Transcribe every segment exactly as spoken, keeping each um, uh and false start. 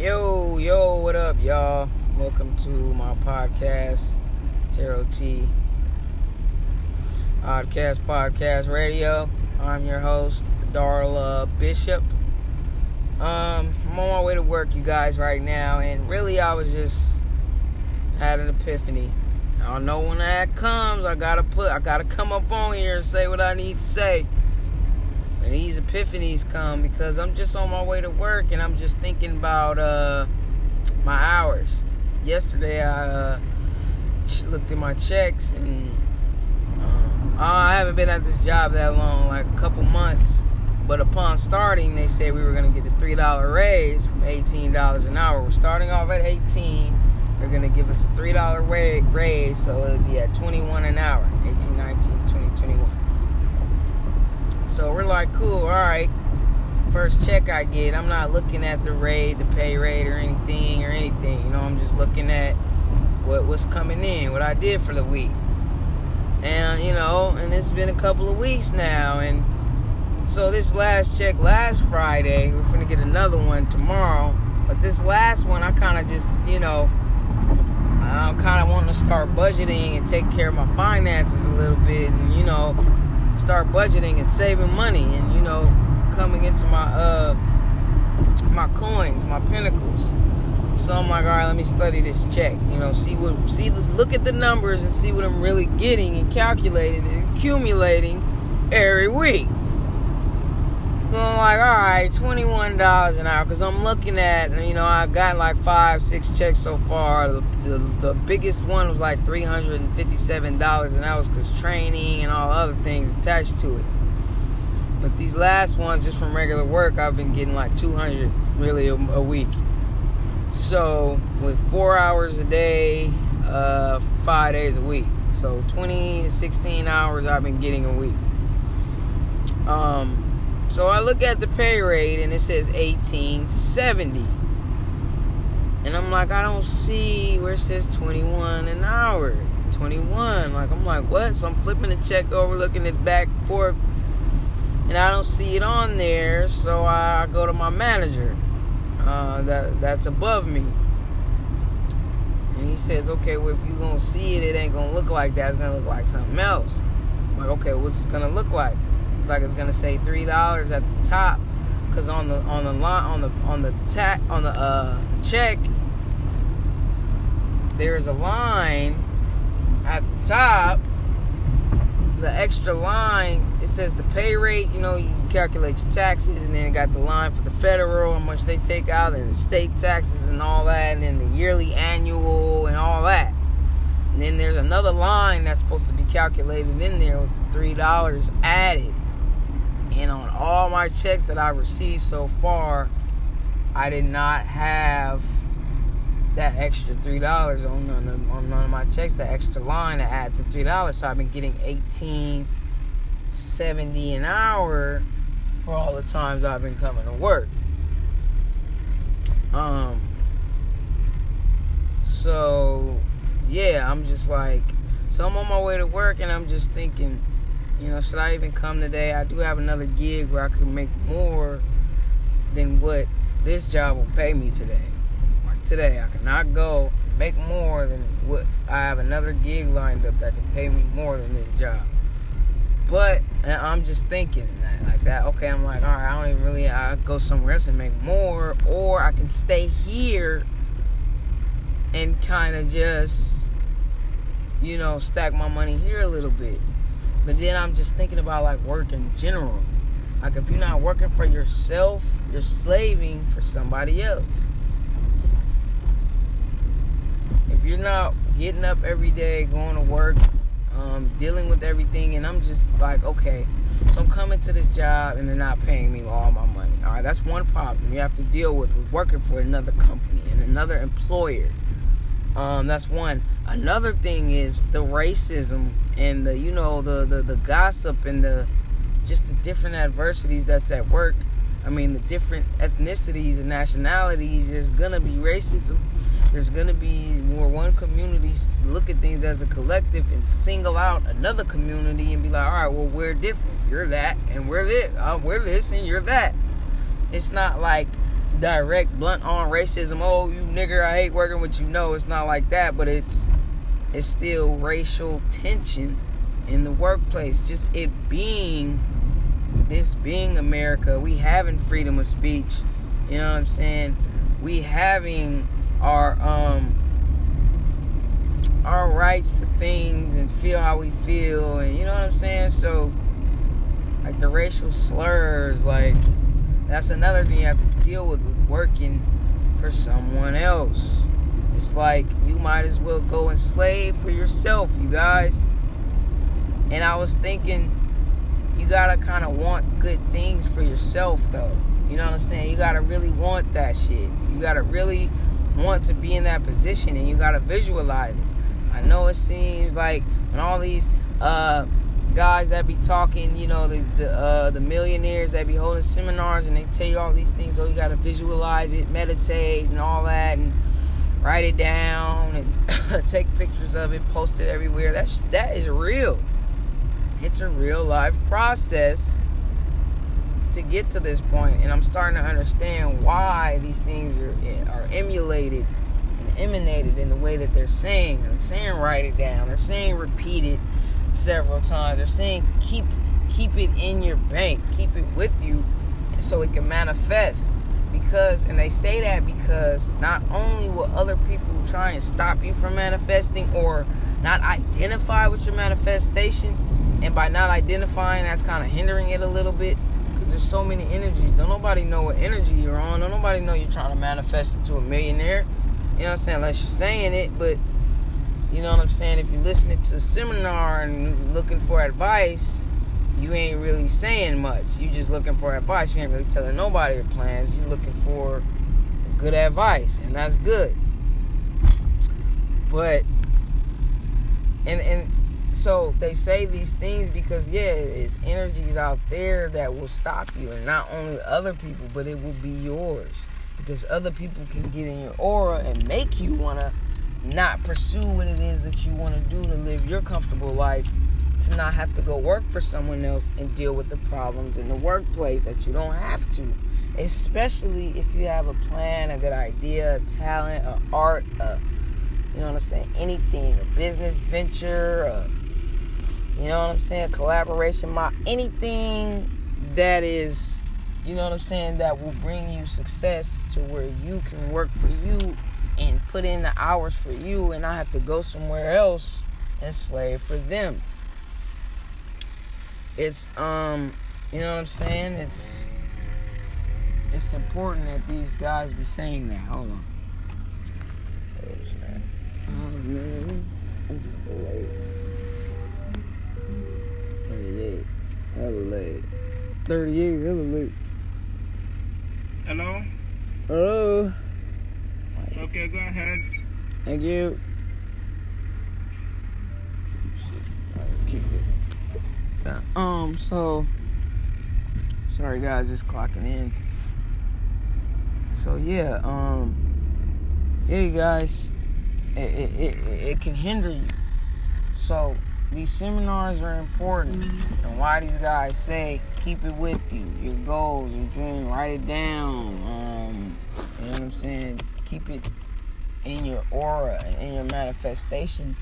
Yo, yo, what up, y'all? Welcome to my podcast, Tarot T. Podcast, Podcast Radio. I'm your host, Darla Bishop. Um, I'm on my way to work, you guys, right now, and really, I was just had an epiphany. I don't know when that comes. I gotta put, I gotta come up on here and say what I need to say. And these epiphanies come because I'm just on my way to work and I'm just thinking about uh, my hours. Yesterday I uh, looked at my checks and uh, I haven't been at this job that long, like a couple months. But upon starting, they said we were going to get a three dollar raise from eighteen dollars an hour. We're starting off at eighteen dollars. They're going to give us a three dollar raise, so it'll be at twenty-one dollars an hour, eighteen, nineteen, twenty, twenty-one. So we're like, cool, all right. First check I get, I'm not looking at the rate, the pay rate, or anything, or anything. You know, I'm just looking at what what's coming in, what I did for the week. And, you know, and it's been a couple of weeks now. And so this last check, last Friday, we're going to get another one tomorrow. But this last one, I kind of just, you know, I'm kind of wanting to start budgeting and take care of my finances a little bit and, you know, start budgeting and saving money and, you know, coming into my uh my coins, my pinnacles. So I'm like, all right, let me study this check, you know, see what see let's look at the numbers and see what I'm really getting and calculating and accumulating every week. So I'm like, all right, twenty-one dollars an hour, because I'm looking at, you know, I got like five, six checks so far. The, the, the biggest one was like three hundred fifty-seven dollars, and that was because training and all other things attached to it. But these last ones, just from regular work, I've been getting like two hundred really a, a week. So with four hours a day, uh, five days a week. So twenty, sixteen hours I've been getting a week. Um... So I look at the pay rate and it says eighteen seventy. And I'm like, I don't see where it says twenty-one an hour. twenty-one. Like, I'm like, what? So I'm flipping the check over, looking it back and forth, and I don't see it on there. So I go to my manager uh, that that's above me. And he says, okay, well, if you're going to see it, it ain't going to look like that. It's going to look like something else. I'm like, okay, what's it going to look like? It's like it's gonna say three dollars at the top, cause on the on the line on the on the ta- on the uh, check there is a line at the top. The extra line, it says the pay rate. You know, you calculate your taxes, and then it got the line for the federal, how much they take out, and the state taxes and all that, and then the yearly, annual, and all that. And then there's another line that's supposed to be calculated in there with the three dollars added. And on all my checks that I received so far, I did not have that extra three dollars on none of, on none of my checks, the extra line to add the three dollars. So I've been getting eighteen seventy an hour for all the times I've been coming to work. Um. So, yeah, I'm just like... So I'm on my way to work and I'm just thinking... You know, should I even come today? I do have another gig where I could make more than what this job will pay me today. Like today, I cannot go and make more than what I have another gig lined up that can pay me more than this job. But I'm just thinking that like that. Okay, I'm like, all right, I don't even really. I go somewhere else and make more, or I can stay here and kind of just, you know, stack my money here a little bit. But then I'm just thinking about, like, work in general. Like, if you're not working for yourself, you're slaving for somebody else. If you're not getting up every day, going to work, um, dealing with everything, and I'm just like, okay, so I'm coming to this job and they're not paying me all my money. All right, that's one problem you have to deal with with working for another company and another employer. Um, that's one. Another thing is the racism and the, you know, the, the, the gossip and the, just the different adversities that's at work. I mean, the different ethnicities and nationalities, there's going to be racism. There's going to be more one community look at things as a collective and single out another community and be like, all right, well, we're different. You're that and we're this, uh, we're this and you're that. It's not like direct, blunt on racism. Oh, you nigger, I hate working with you. No, it's not like that, but it's it's still racial tension in the workplace. Just it being this being America, we having freedom of speech. You know what I'm saying? We having our um our rights to things and feel how we feel, and you know what I'm saying? So like the racial slurs, like that's another thing you have to deal with with working for someone else. It's like you might as well go and slave for yourself, you guys. And I was thinking, you gotta kind of want good things for yourself, though. You know what I'm saying? You gotta really want that shit. You gotta really want to be in that position, and you gotta visualize it. I know it seems like when all these uh, guys that be talking, you know, the the, uh, the millionaires that be holding seminars, and they tell you all these things. Oh, you gotta visualize it, meditate, and all that, and write it down, and take pictures of it, post it everywhere. That's that is real. It's a real life process to get to this point, and I'm starting to understand why these things are, are emulated and emanated in the way that they're saying. They're saying write it down. They're saying repeat it several times. They're saying keep keep it in your bank, keep it with you, so it can manifest. Because, and they say that because not only will other people try and stop you from manifesting or not identify with your manifestation, and by not identifying, that's kind of hindering it a little bit. Because there's so many energies. Don't nobody know what energy you're on. Don't nobody know you're trying to manifest into a millionaire. You know what I'm saying? Unless you're saying it. But, you know what I'm saying? If you're listening to a seminar and looking for advice, you ain't really saying much. You just looking for advice. You ain't really telling nobody your plans. You're looking for good advice. And that's good. But, and, and, so they say these things because, yeah, it's energies out there that will stop you. And not only other people, but it will be yours. Because other people can get in your aura and make you want to not pursue what it is that you want to do to live your comfortable life. To not have to go work for someone else and deal with the problems in the workplace that you don't have to. Especially if you have a plan, a good idea, a talent, an art, a, you know what I'm saying, anything, a business venture, a, you know what I'm saying, collaboration, my anything that is, you know what I'm saying, that will bring you success to where you can work for you and put in the hours for you and not have to go somewhere else and slave for them. It's, um, you know what I'm saying, it's, it's important that these guys be saying that. Hold on. Oh, man. thirty-eight. Hella late. thirty-eight. Hella late. Hello? Hello? Okay, go ahead. Thank you. Keep it. Um, so... Sorry, guys. Just clocking in. So, yeah, um... yeah, you guys... It, it, it, it can hinder you. So these seminars are important, and why these guys say keep it with you, your goals, your dream, write it down, um, you know what I'm saying, keep it in your aura and in your manifestation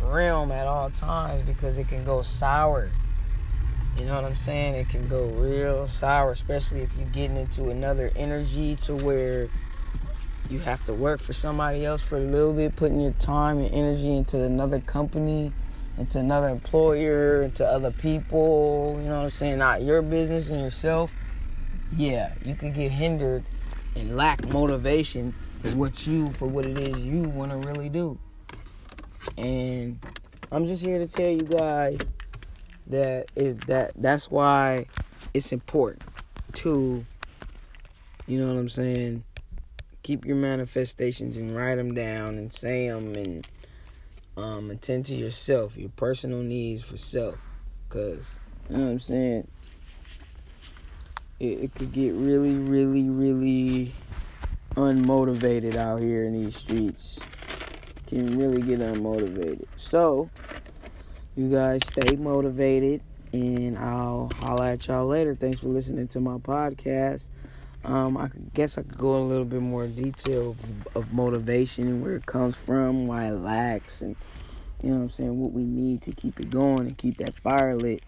realm at all times, because it can go sour. You know what I'm saying? It can go real sour, especially if you're getting into another energy to where you have to work for somebody else for a little bit, putting your time and energy into another company, into another employer, into other people, you know what I'm saying, not your business and yourself. Yeah, you could get hindered and lack motivation for what you, for what it is you want to really do. And I'm just here to tell you guys that is that that's why it's important to, you know what I'm saying, keep your manifestations and write them down and say them and um, attend to yourself, your personal needs for self. Because, you know what I'm saying, it, it could get really, really, really unmotivated out here in these streets. Can really get unmotivated. So, you guys stay motivated, and I'll holler at y'all later. Thanks for listening to my podcast. Um, I guess I could go in a little bit more detail of, of motivation and where it comes from, why it lacks, and, you know what I'm saying, what we need to keep it going and keep that fire lit.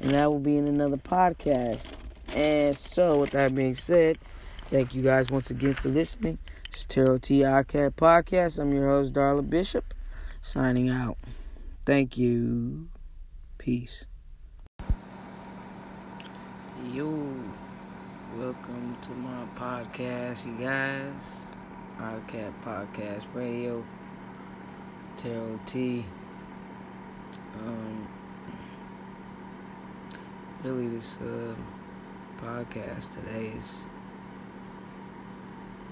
And that will be in another podcast. And so, with that being said, thank you guys once again for listening. It's Tarot T, I C A P Podcast. I'm your host, Darla Bishop, signing out. Thank you. Peace. Yo. Welcome to my podcast, you guys. I C A P Podcast Radio, Tarot T. Um, really, this uh, podcast today is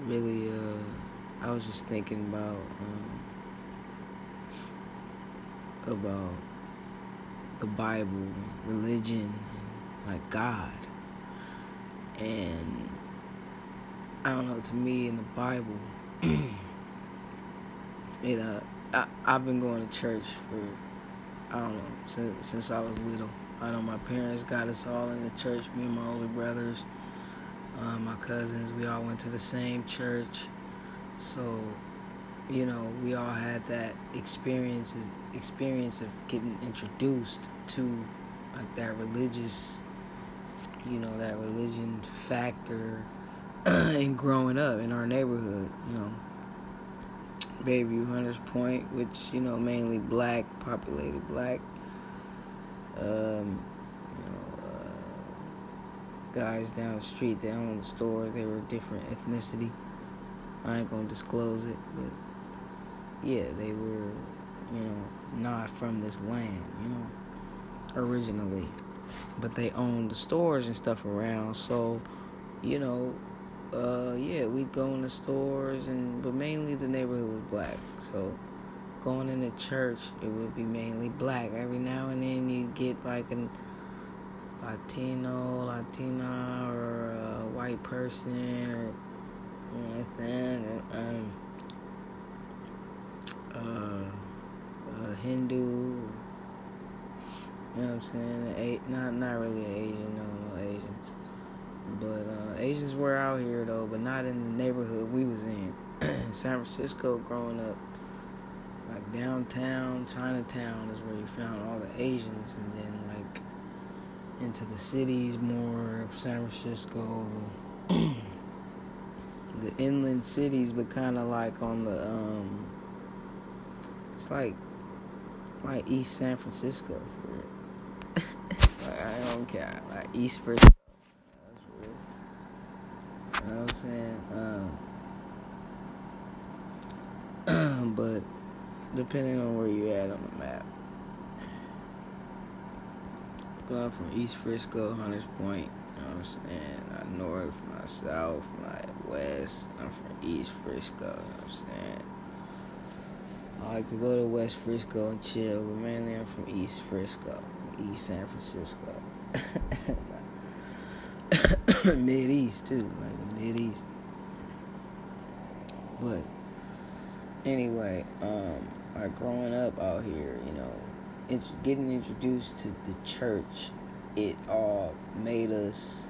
really, uh, I was just thinking about, um, about the Bible, religion, and, like, God. And, I don't know, to me, in the Bible, it, uh, I, I've been going to church for, I don't know, since, since I was little. I know my parents got us all in the church, me and my older brothers, uh, my cousins, we all went to the same church. So, you know, we all had that experience, experience of getting introduced to, like, that religious, you know, that religion factor in growing up in our neighborhood, you know, Bayview Hunters Point, which, you know, mainly black, populated black, um, you know, uh, guys down the street, they owned the stores, they were different ethnicity, I ain't gonna disclose it, but, yeah, they were, you know, not from this land, you know, originally. But they owned the stores and stuff around, so, you know, uh, yeah, we'd go in the stores, and but mainly the neighborhood was black, so going into church, it would be mainly black. Every now and then you'd get, like, a Latino, Latina, or a white person, or, you know what I'm saying, or, um, uh, a Hindu, you know what I'm saying? A, not not really an Asian, no, no Asians. But uh, Asians were out here, though, but not in the neighborhood we was in. San Francisco growing up, like downtown, Chinatown is where you found all the Asians. And then, like, into the cities more of San Francisco, the inland cities, but kind of like on the, um, it's like, like East San Francisco, for real. I don't care. Like East Frisco. That's real. You know what I'm saying? Um, but depending on where you at on the map. But I'm from East Frisco, Hunters Point. You know what I'm saying? Not north, not south, not west. I'm from East Frisco. You know what I'm saying? I like to go to West Frisco and chill, but mainly I'm from East Frisco. East San Francisco. Mid-East, too. Like, Mid-East. But, anyway, um, like, growing up out here, you know, it's getting introduced to the church, it all made us,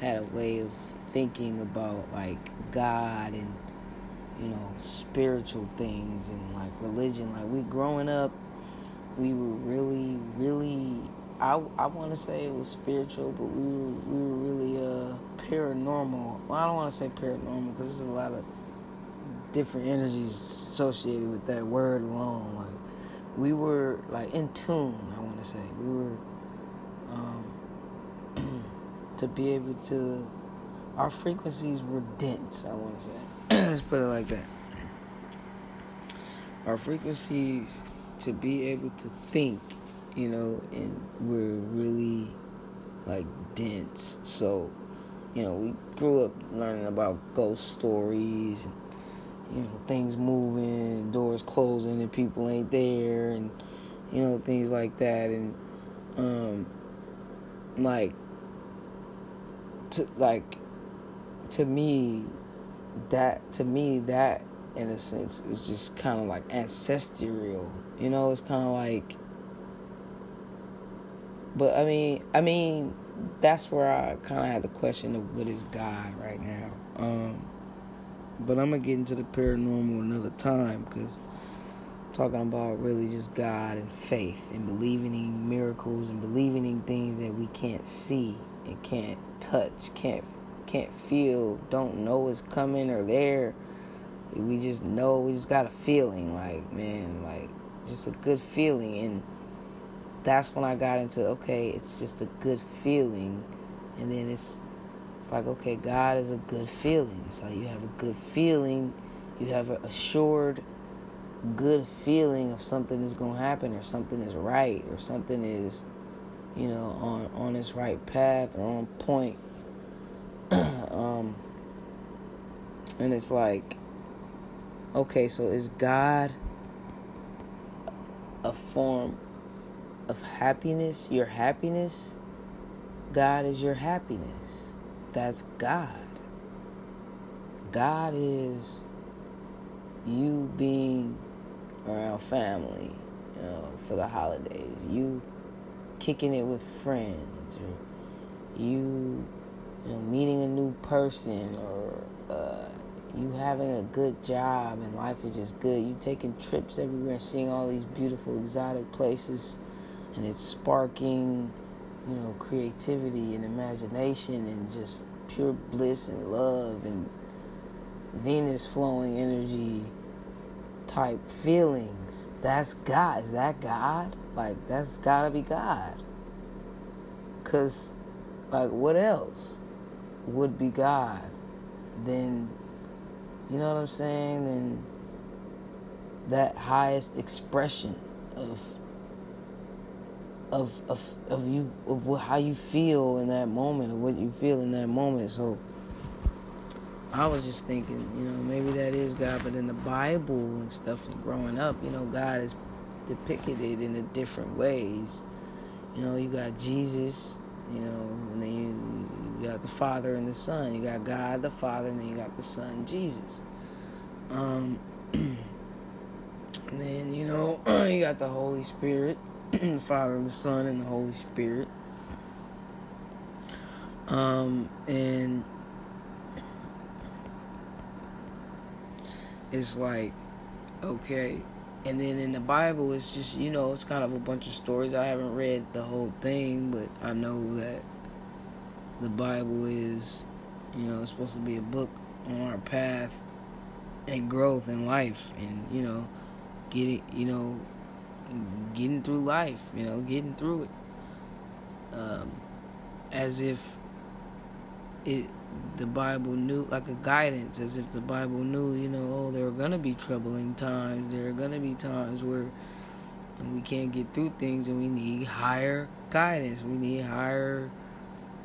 had a way of thinking about, like, God and, you know, spiritual things and, like, religion. Like, we growing up, we were really, really, I, I want to say it was spiritual, but we were, we were really uh, paranormal. Well, I don't want to say paranormal because there's a lot of different energies associated with that word alone. Like, we were, like, in tune, I want to say. We were, um, to be able to, our frequencies were dense, I want to say. Let's put it like that. Our frequencies, to be able to think, you know, and we're really, like, dense. So, you know, we grew up learning about ghost stories and, you know, things moving and doors closing and people ain't there and, you know, things like that. And, um, like, to, like, to me, that, to me, that, in a sense, it's just kind of like ancestral, you know, it's kind of like, but I mean, I mean, that's where I kind of had the question of what is God right now. Um, but I'm going to get into the paranormal another time, because I'm talking about really just God and faith and believing in miracles and believing in things that we can't see and can't touch, can't can't feel, don't know is coming or there. We just know, we just got a feeling, like, man, like, just a good feeling. And that's when I got into, okay, it's just a good feeling. And then it's it's like, okay, God is a good feeling. It's like you have a good feeling. You have an assured good feeling of something is going to happen, or something is right, or something is, you know, on, on its right path or on point. um, and it's like, okay, so is God a form of happiness? Your happiness? God is your happiness. That's God. God is you being around family, you know, for the holidays. You kicking it with friends, or you, you know, meeting a new person, or uh, you having a good job and life is just good. You taking trips everywhere and seeing all these beautiful exotic places, and it's sparking, you know, creativity and imagination and just pure bliss and love and Venus flowing energy type feelings. That's God. Is that God? Like, that's gotta be God. Cause, like, what else would be God than, you know what I'm saying, than that highest expression of Of of of you of what, how you feel in that moment, of what you feel in that moment. So I was just thinking, you know, maybe that is God. But in the Bible and stuff, and growing up, you know, God is depicted in the different ways. You know, you got Jesus, you know, and then you, you got the Father and the Son. You got God the Father, and then you got the Son Jesus. Um, and then, you know, you got the Holy Spirit. The Father, the Son, and the Holy Spirit. Um, and it's like, okay. And then in the Bible, it's just, you know, it's kind of a bunch of stories. I haven't read the whole thing, but I know that the Bible is, you know, it's supposed to be a book on our path and growth in life, and, you know, getting, you know, getting through life, you know, getting through it, um, as if it, the Bible knew, like a guidance, as if the Bible knew, you know, oh, there are gonna be troubling times, there are gonna be times where we can't get through things, and we need higher guidance, we need higher,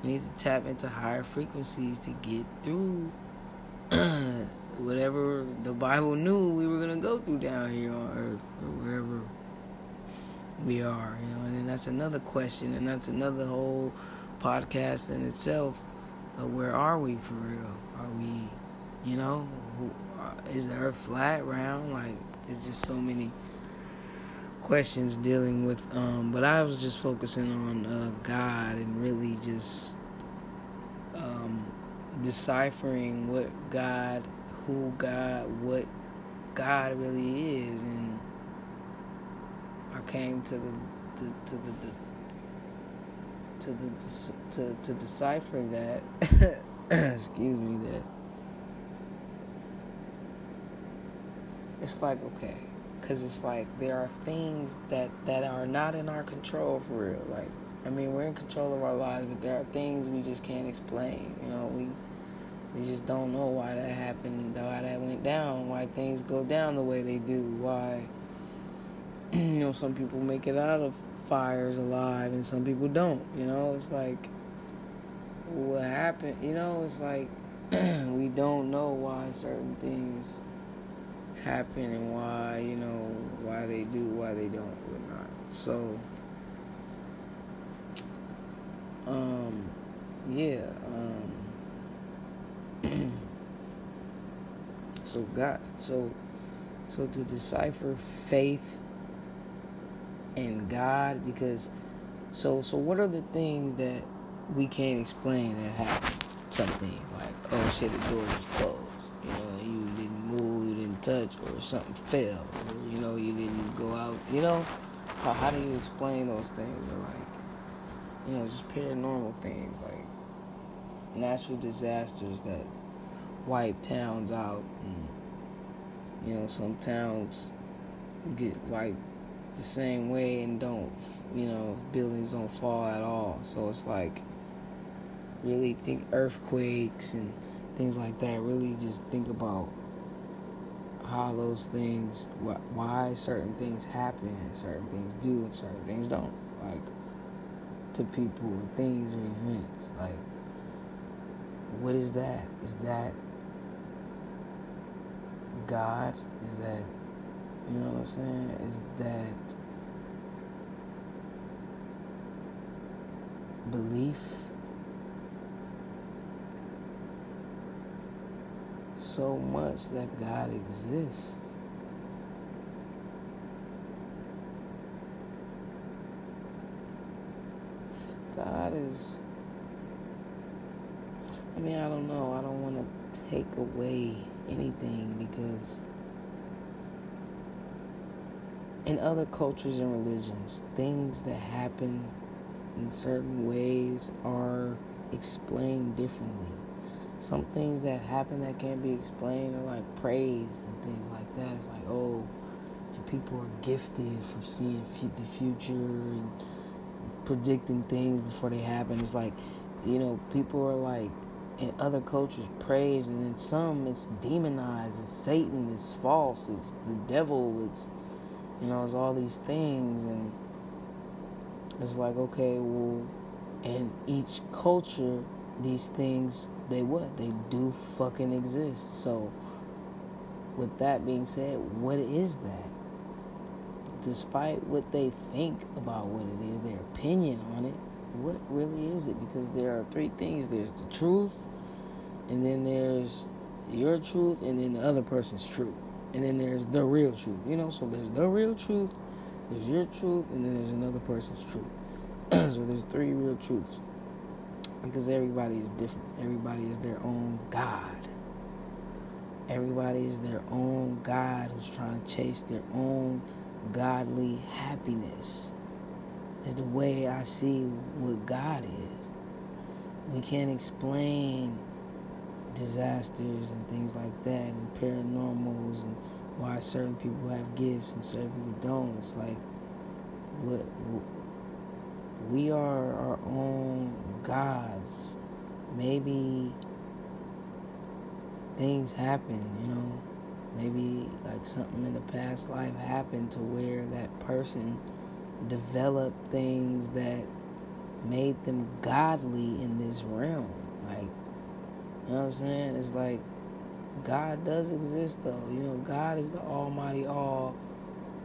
we need to tap into higher frequencies to get through whatever the Bible knew we were gonna go through down here on earth, or wherever we are, you know. And then that's another question, and that's another whole podcast in itself. Uh, where are we for real? Are we, you know, who, uh, is the earth flat, round? Like, it's just so many questions dealing with. Um, but I was just focusing on uh, God, and really just um, deciphering what God, who God, what God really is, and I came to the to, to the to the to to decipher that. Excuse me. That it's like, okay, because it's like there are things that, that are not in our control for real. Like, I mean, we're in control of our lives, but there are things we just can't explain. You know, we we just don't know why that happened, why that went down, why things go down the way they do, why. You know, some people make it out of fires alive, and some people don't, you know. It's like, what happened, you know, it's like, we don't know why certain things happen, and why, you know, why they do, why they don't, whatnot. So, um, yeah, um, so God, so, so to decipher faith and God, because so so what are the things that we can't explain that happened. Some things like, oh shit, the door was closed. You know, you didn't move, you didn't touch, or something fell. Or, you know, you didn't go out. You know, how, how do you explain those things? Or like, you know, just paranormal things like natural disasters that wipe towns out. And, you know, some towns get wiped the same way and don't, you know, buildings don't fall at all. So it's like, really think earthquakes and things like that. Really just think about how those things, wh- why certain things happen, and certain things do, and certain things don't. Like, to people, or things or events. Like, what is that? Is that God? Is that, you know what I'm saying? Is that belief? So much that God exists. God is, I mean, I don't know. I don't want to take away anything because in other cultures and religions, things that happen in certain ways are explained differently. Some things that happen that can't be explained are like praised and things like that. It's like, oh, and people are gifted for seeing f- the future and predicting things before they happen. It's like, you know, people are like, in other cultures, praised, and in some, it's demonized, it's Satan, it's false, it's the devil, it's, you know, it's all these things. And it's like, okay, well, in each culture, these things, they what? They do fucking exist. So, with that being said, what is that? Despite what they think about what it is, their opinion on it, what really is it? Because there are three things. There's the truth, and then there's your truth, and then the other person's truth. And then there's the real truth, you know? So, there's the real truth, there's your truth, and then there's another person's truth. So, there's three real truths. Because everybody is different. Everybody is their own God. Everybody is their own God who's trying to chase their own godly happiness. It's the way I see what God is. We can't explain disasters and things like that and paranormals and why certain people have gifts and certain people don't. It's like, what, what we are our own gods. Maybe things happen, you know. Maybe like something in the past life happened to where that person developed things that made them godly in this realm. Like, you know what I'm saying? It's like God does exist though. You know, God is the almighty all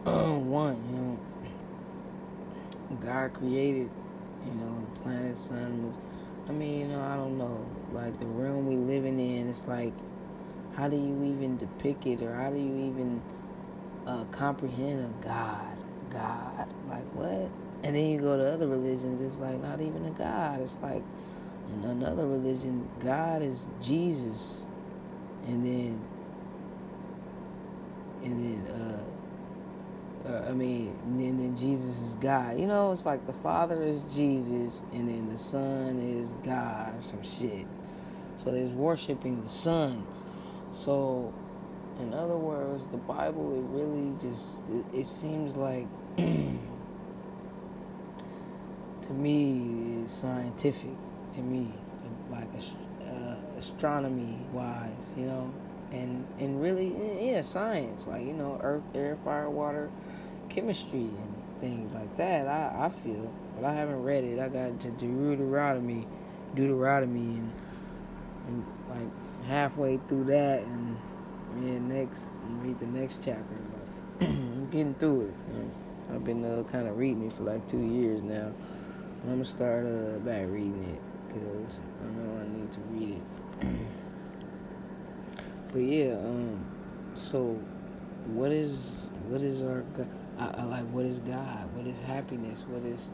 one, you know. God created, you know, the planet, sun. I mean, you know, I don't know. Like, the realm we living in, it's like, how do you even depict it? Or how do you even uh, comprehend a God? God. Like, what? And then you go to other religions, it's like, not even a God. It's like, in another religion, God is Jesus. And then, and then, uh, Uh, I mean, and then, then Jesus is God. You know, it's like the Father is Jesus, and then the Son is God or some shit. So there's worshiping the Son. So, in other words, the Bible, it really just, it, it seems like, to me, it's scientific, to me, like uh, astronomy-wise, you know? And and really, yeah, science, like, you know, earth, air, fire, water, chemistry, and things like that, I, I feel. But I haven't read it. I got to Deuteronomy, Deuteronomy, and, and like, halfway through that, and, and next, read the next chapter. But I'm getting through it. You know? I've been uh, kind of reading it for, like, two years now. I'm going to start uh, back reading it, because I know I need to read it. But yeah, um, so what is what is our I, I like? What is God? What is happiness? What is,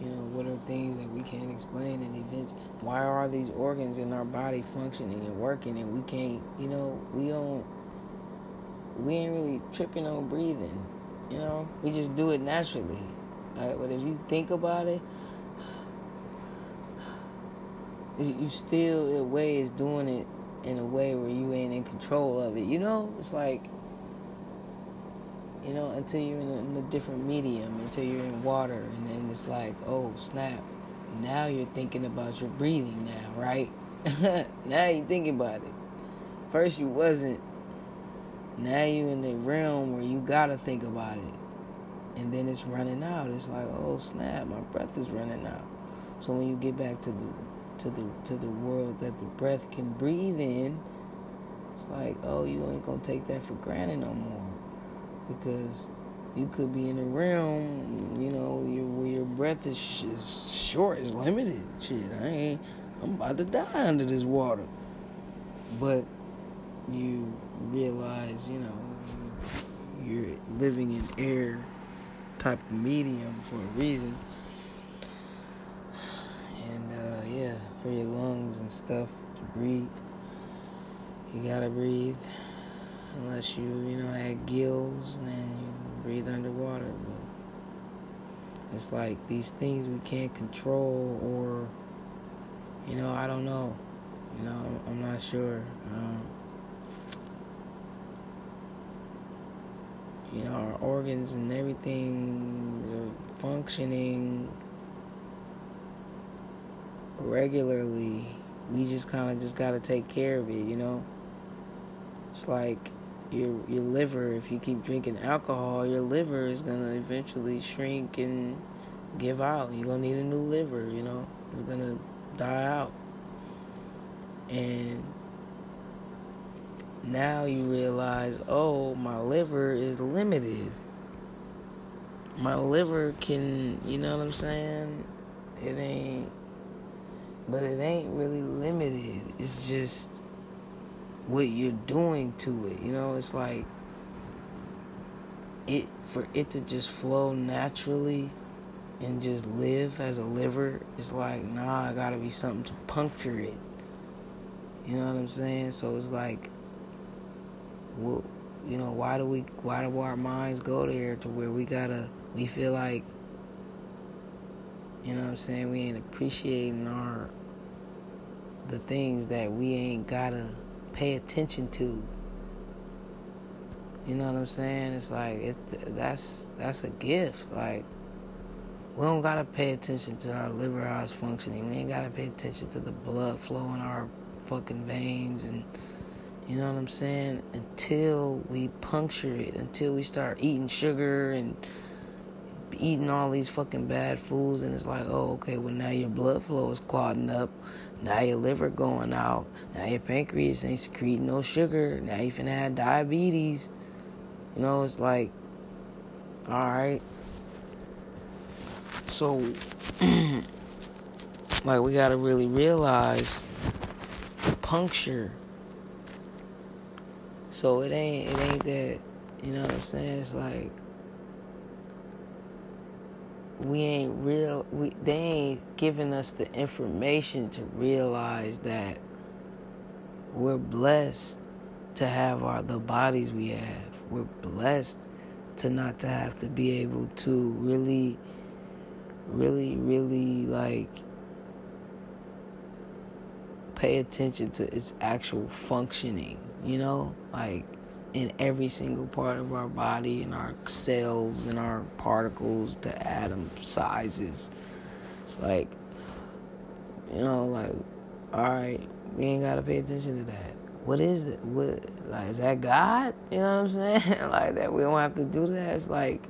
You know, what are things that we can't explain in events? Why are these organs in our body functioning and working and we can't, you know, we don't, we ain't really tripping on breathing, you know? We just do it naturally. Right? But if you think about it, you still, in a way, is doing it in a way where you ain't in control of it, you know? It's like, you know, until you're in a, in a different medium, until you're in water, and then it's like, oh, snap, now you're thinking about your breathing now, right? Now you're thinking about it. First you wasn't. Now you're in the realm where you got to think about it. And then it's running out. It's like, oh, snap, my breath is running out. So when you get back to the, to the, to the world that the breath can breathe in, it's like, oh, you ain't going to take that for granted no more. Because you could be in a realm, you know, your, where your breath is, sh- is short, is limited. Shit, I ain't, I'm about to die under this water. But you realize, you know, you're living in air type of medium for a reason. And, uh, yeah, for your lungs and stuff to breathe, you gotta breathe. Unless you, you know, had gills, and then you breathe underwater. But it's like these things we can't control, or, you know, I don't know. You know, I'm, I'm not sure. Um, you know, our organs and everything are functioning regularly. We just kind of just got to take care of it, you know? It's like... Your your liver, if you keep drinking alcohol, your liver is going to eventually shrink and give out. You're going to need a new liver, you know. It's going to die out. And now you realize, oh, my liver is limited. My liver can, you know what I'm saying? It ain't, but it ain't really limited. It's just... what you're doing to it, you know, it's like it for it to just flow naturally and just live as a liver. It's like, nah, I gotta be something to puncture it. You know what I'm saying? So it's like, well, you know, why do we, why do our minds go there to where we gotta, we feel like, you know what I'm saying? We ain't appreciating our the things that we ain't gotta pay attention to. You know what I'm saying? It's like, it's that's that's a gift. Like, we don't gotta pay attention to our liver, how it's functioning. We ain't gotta pay attention to the blood flow in our fucking veins, and you know what I'm saying? Until we puncture it, until we start eating sugar and eating all these fucking bad foods, and it's like, oh, okay, well, now your blood flow is clogging up. Now your liver going out. Now your pancreas ain't secreting no sugar. Now you finna have diabetes. You know, it's like, all right. So, like, we gotta really realize the puncture. So it ain't, it ain't that, you know what I'm saying? It's like, we ain't real, we, they ain't giving us the information to realize that we're blessed to have our the bodies we have. We're blessed to not to have to be able to really, really, really, like, pay attention to its actual functioning, you know? Like, in every single part of our body, in our cells, in our particles, to atom sizes. It's like, you know, like, all right, we ain't got to pay attention to that. What is it? What, like, is that God? You know what I'm saying? Like, that we don't have to do that. It's like,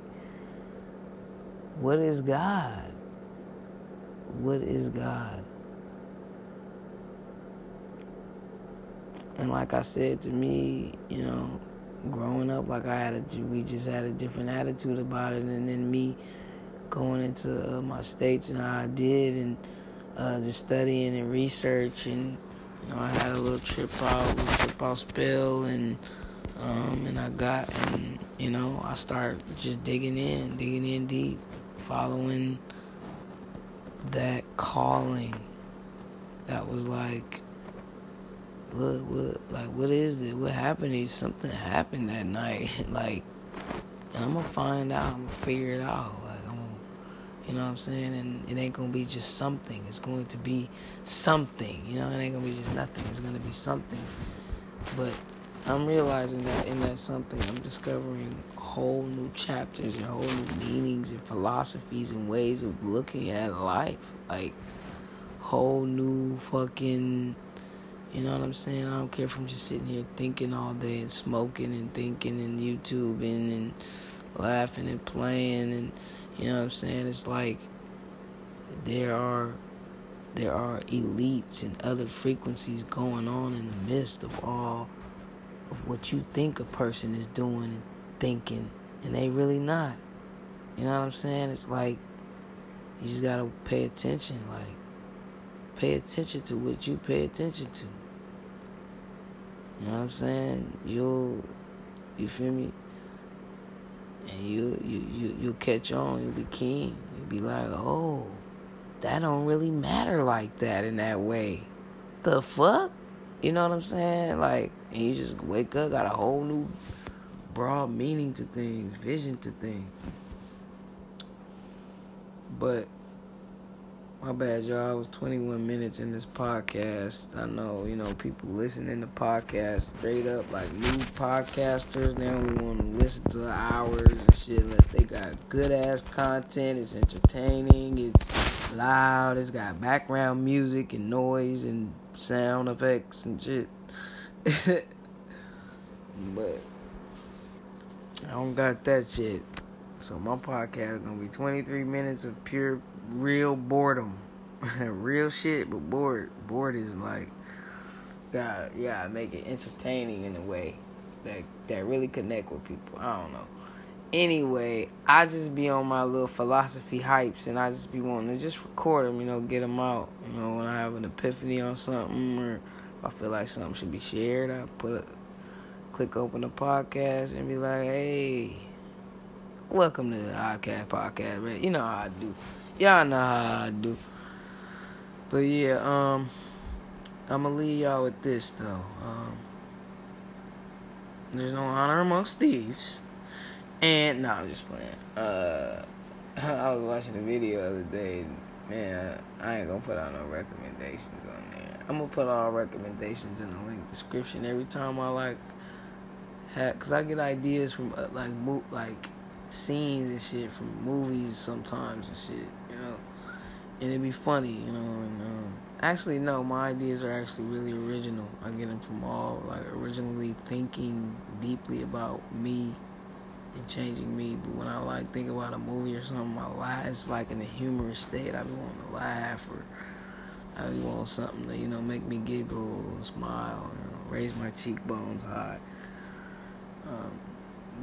what is God? What is God? And like I said, to me, you know, growing up, like I had a, we just had a different attitude about it, and then me going into uh, my states and how I did, and uh, just studying and research, and you know, I had a little trip out, little trip out spell, and um, and I got, and you know, I started just digging in, digging in deep, following that calling that was like, look, what, like, what is this? What happened here? Something happened that night. Like, and I'm going to find out. I'm going to figure it out. Like, I'm gonna, you know what I'm saying? And it ain't going to be just something. It's going to be something. You know, it ain't going to be just nothing. It's going to be something. But I'm realizing that in that something, I'm discovering whole new chapters and whole new meanings and philosophies and ways of looking at life. Like, whole new fucking, you know what I'm saying? I don't care if I'm just sitting here thinking all day and smoking and thinking and YouTubing and laughing and playing and, you know what I'm saying? It's like there are there are elites and other frequencies going on in the midst of all of what you think a person is doing and thinking, and they really not. You know what I'm saying? It's like you just gotta pay attention. Like, pay attention to what you pay attention to. You know what I'm saying? You'll, you feel me? And you you you you'll catch on. You'll be keen. You'll be like, oh, that don't really matter like that in that way. The fuck? You know what I'm saying? Like, and you just wake up, got a whole new broad meaning to things, vision to things. But, my bad, y'all. I was twenty-one minutes in this podcast. I know, you know, people listening to podcasts straight up, like new podcasters. They only want to listen to hours and shit unless they got good-ass content. It's entertaining. It's loud. It's got background music and noise and sound effects and shit. But I don't got that shit. So my podcast is going to be twenty-three minutes of pure, real boredom. Real shit, but bored. Bored is like, God, yeah, make it entertaining in a way that that really connect with people. I don't know. Anyway, I just be on my little philosophy hypes, and I just be wanting to just record them, you know, get them out. You know, when I have an epiphany on something, or if I feel like something should be shared, I put a click open the podcast and be like, hey, welcome to the I C A P Podcast, man. You know how I do. Y'all know how I do. But yeah, um, I'm going to leave y'all with this, though. Um, there's no honor amongst thieves. And, no, nah, I'm just playing. Uh, I was watching a video the other day. Man, I ain't going to put out no recommendations on there. I'm going to put all recommendations in the link description every time I like. Because I get ideas from, uh, like, mo- like scenes and shit from movies sometimes and shit, you know. And it'd be funny, you know. And, um, actually, no, my ideas are actually really original. I get them from all, like, originally thinking deeply about me and changing me. But when I, like, think about a movie or something, I laugh. It's, like, in a humorous state. I be wanting to laugh, or I be wanting something to, you know, make me giggle, smile, you know, raise my cheekbones high. Um,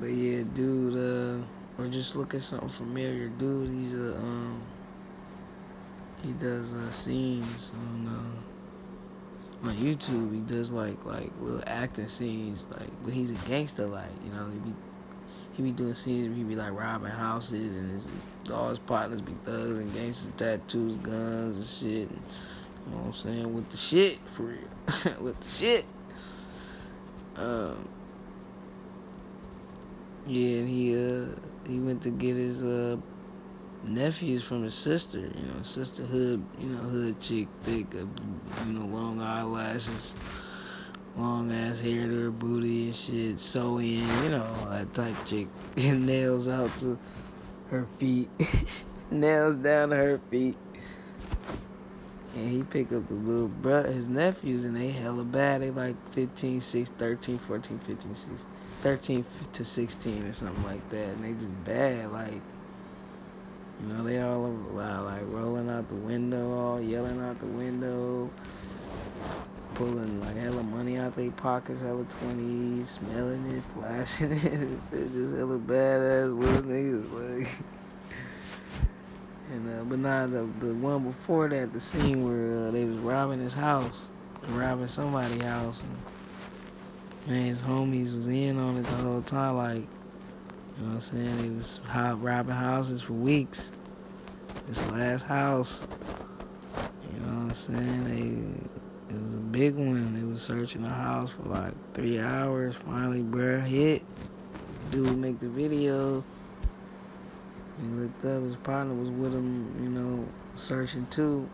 but yeah, dude, uh, or just look at something familiar. Dude, he's a, um, he does, uh, scenes on, uh, on YouTube. He does, like, like, little acting scenes, like, but he's a gangster, like, you know, he be, he be doing scenes where he be, like, robbing houses, and his, all his partners be thugs and gangsters, tattoos, guns, and shit, and, you know what I'm saying, with the shit, for real, with the shit, um, yeah, and he, uh, he went to get his, uh, nephews from his sister, you know, sisterhood, you know, hood chick, thick, uh, you know, long eyelashes, long-ass hair to her booty and shit, sew in, you know, that type chick, and nails out to her feet, nails down to her feet, and he picked up the little brother, his nephews, and they hella bad, they like fifteen, six, thirteen, fourteen, fifteen, six. thirteen to sixteen or something like that, and they just bad, like, you know, they all over, like, rolling out the window, all yelling out the window, pulling, like, hella money out their pockets, hella twenties, smelling it, flashing it, it's just hella badass little niggas, like, and, uh, but nah, the, the one before that, the scene where, uh, they was robbing his house, robbing somebody's house, and, man, his homies was in on it the whole time, like, you know what I'm saying? They was robbing houses for weeks. This last house, I'm saying? They, it was a big one. They was searching the house for like three hours. Finally, bruh, hit. Dude make the video. He looked up. His partner was with him, you know, searching too.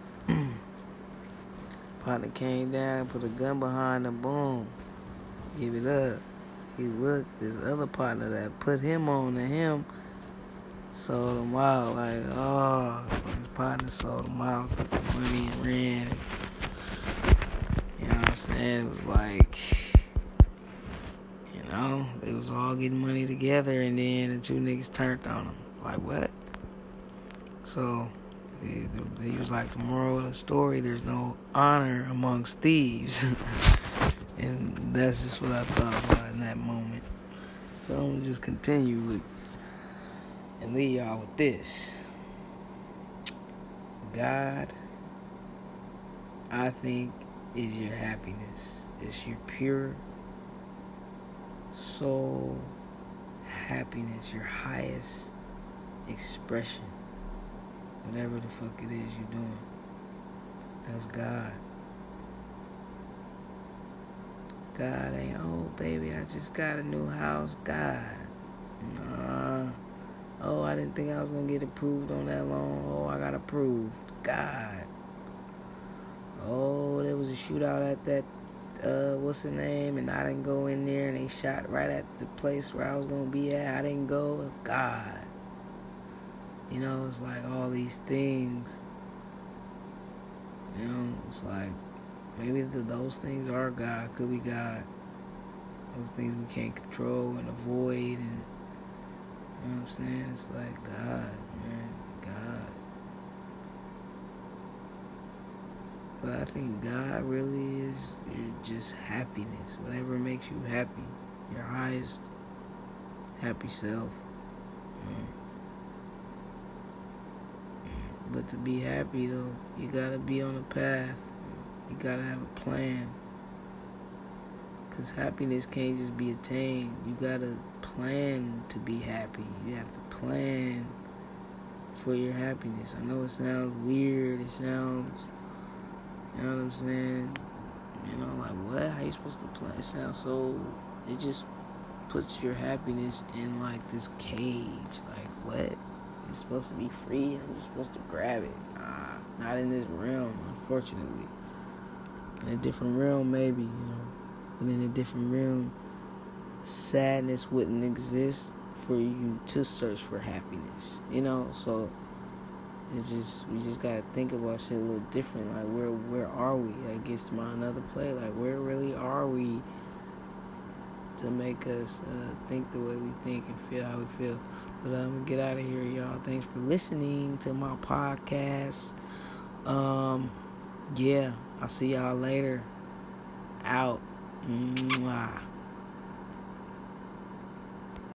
Partner came down, put a gun behind him, boom. Give it up. He looked. This other partner that put him on to him sold him out. Like, oh, so his partner sold him out, took the money and ran. And, you know what I'm saying? It was like, you know, they was all getting money together, and then the two niggas turned on him. Like, what? So, he, he was like, the moral of the story, there's no honor amongst thieves. And that's just what I thought about in that moment. So, I'm gonna just continue with and leave y'all with this. God, I think, is your happiness. It's your pure soul happiness, your highest expression, whatever the fuck it is you're doing. That's God. God ain't, oh baby, I just got a new house. God, nah. Oh, I didn't think I was gonna get approved on that loan. Oh, I got approved. God. Oh, there was a shootout at that uh what's the name, and I didn't go in there, and they shot right at the place where I was gonna be at. I didn't go. God. You know, it's like all these things. You know, it's like maybe the, those things are God. Could be God. Those things we can't control and avoid. And you know what I'm saying? It's like God, man. God. But I think God really is your just happiness. Whatever makes you happy. Your highest happy self. Man. But to be happy, though, you gotta be on a path. You gotta have a plan. Because happiness can't just be attained. You gotta plan to be happy. You have to plan for your happiness. I know it sounds weird. It sounds, you know what I'm saying? You know, like, what? How you supposed to plan? It sounds so, it just puts your happiness in, like, this cage. Like, what? It's supposed to be free. I'm just supposed to grab it. Nah, not in this realm, unfortunately. In a different realm, maybe, you know. But in a different realm, sadness wouldn't exist for you to search for happiness, you know. So it's just, we just gotta think about shit a little different. Like, where where are we? That gets to my another play. Like, where really are we to make us uh, think the way we think and feel how we feel? But I'm going to get out of here, y'all. Thanks for listening to my podcast. Um, yeah, I'll see y'all later. Out. Mwah.